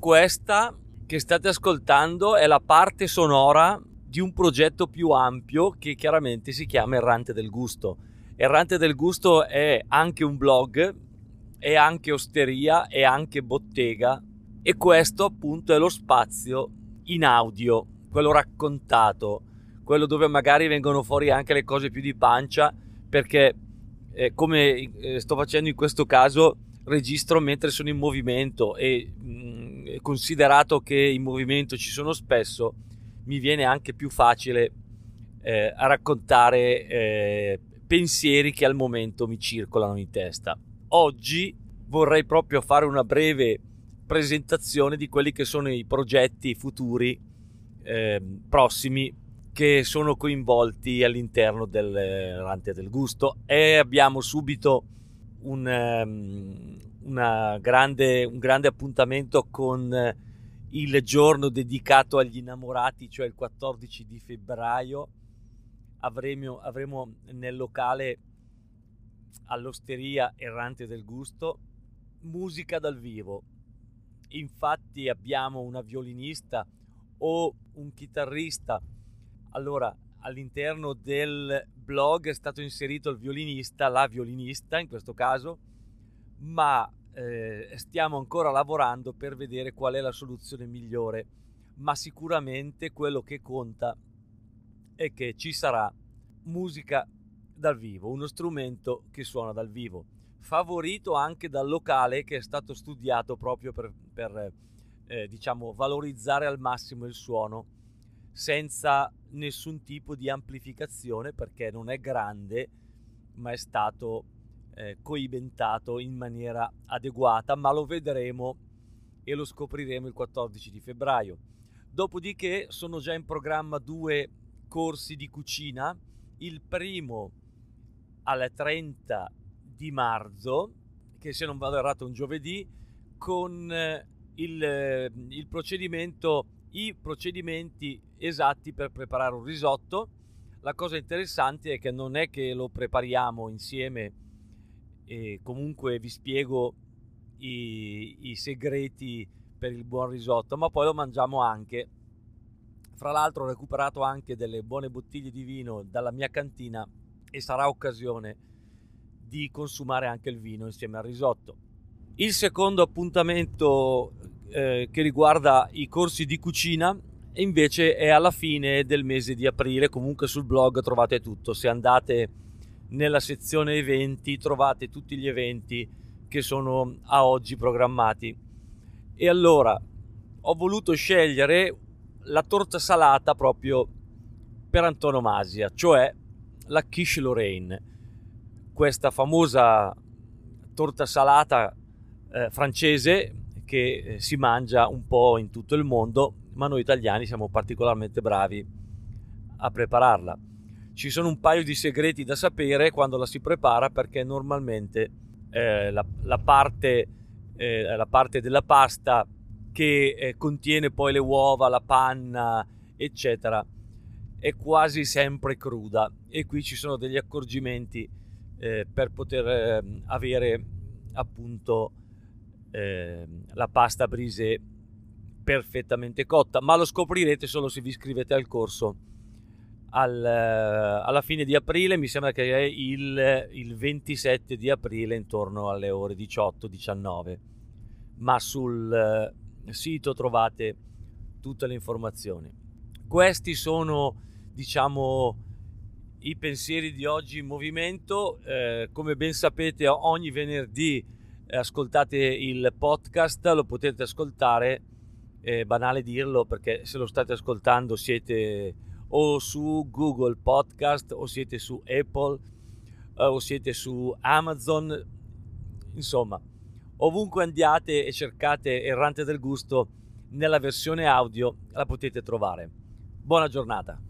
Questa che state ascoltando è la parte sonora di un progetto più ampio che chiaramente si chiama Errante del Gusto. Errante del Gusto è anche un blog, è anche osteria, è anche bottega, e questo appunto è lo spazio in audio, quello raccontato, quello dove magari vengono fuori anche le cose più di pancia, perché come sto facendo in questo caso, registro mentre sono in movimento e considerato che in movimento ci sono spesso, mi viene anche più facile a raccontare pensieri che al momento mi circolano in testa. Oggi vorrei proprio fare una breve presentazione di quelli che sono i progetti futuri prossimi che sono coinvolti all'interno dell'Errante del Gusto, e abbiamo subito un grande appuntamento con il giorno dedicato agli innamorati, cioè il 14 di febbraio avremo nel locale all'osteria Errante del Gusto musica dal vivo. Infatti abbiamo una violinista o un chitarrista. Allora, all'interno del blog è stato inserito il violinista, la violinista in questo caso, ma stiamo ancora lavorando per vedere qual è la soluzione migliore, ma sicuramente quello che conta è che ci sarà musica dal vivo, uno strumento che suona dal vivo, favorito anche dal locale che è stato studiato proprio per diciamo valorizzare al massimo il suono senza nessun tipo di amplificazione, perché non è grande ma è stato coibentato in maniera adeguata, ma lo vedremo e lo scopriremo il 14 di febbraio. Dopodiché sono già in programma 2 corsi di cucina, il primo alle 30 di marzo, che se non vado errato un giovedì, con il procedimento, i procedimenti esatti per preparare un risotto. La cosa interessante è che non è che lo prepariamo insieme e comunque vi spiego i segreti per il buon risotto, ma poi lo mangiamo anche. Fra l'altro ho recuperato anche delle buone bottiglie di vino dalla mia cantina e sarà occasione di consumare anche il vino insieme al risotto. Il secondo appuntamento che riguarda i corsi di cucina invece è alla fine del mese di aprile. Comunque sul blog trovate tutto, se andate nella sezione eventi trovate tutti gli eventi che sono a oggi programmati. E allora ho voluto scegliere la torta salata proprio per antonomasia, cioè la Quiche Lorraine, questa famosa torta salata francese che si mangia un po' in tutto il mondo, ma noi italiani siamo particolarmente bravi a prepararla. Ci sono un paio di segreti da sapere quando la si prepara, perché normalmente la parte della pasta che contiene poi le uova, la panna, eccetera, è quasi sempre cruda, e qui ci sono degli accorgimenti per poter avere appunto la pasta brisée perfettamente cotta, ma lo scoprirete solo se vi iscrivete al corso alla fine di aprile. Mi sembra che è il 27 di aprile intorno alle ore 18-19, ma sul sito trovate tutte le informazioni. Questi sono, diciamo, i pensieri di oggi in movimento. Come ben sapete, ogni venerdì ascoltate il podcast, lo potete ascoltare, è banale dirlo perché se lo state ascoltando siete o su Google Podcast o siete su Apple o siete su Amazon, insomma ovunque andiate e cercate Errante del Gusto nella versione audio la potete trovare. Buona giornata.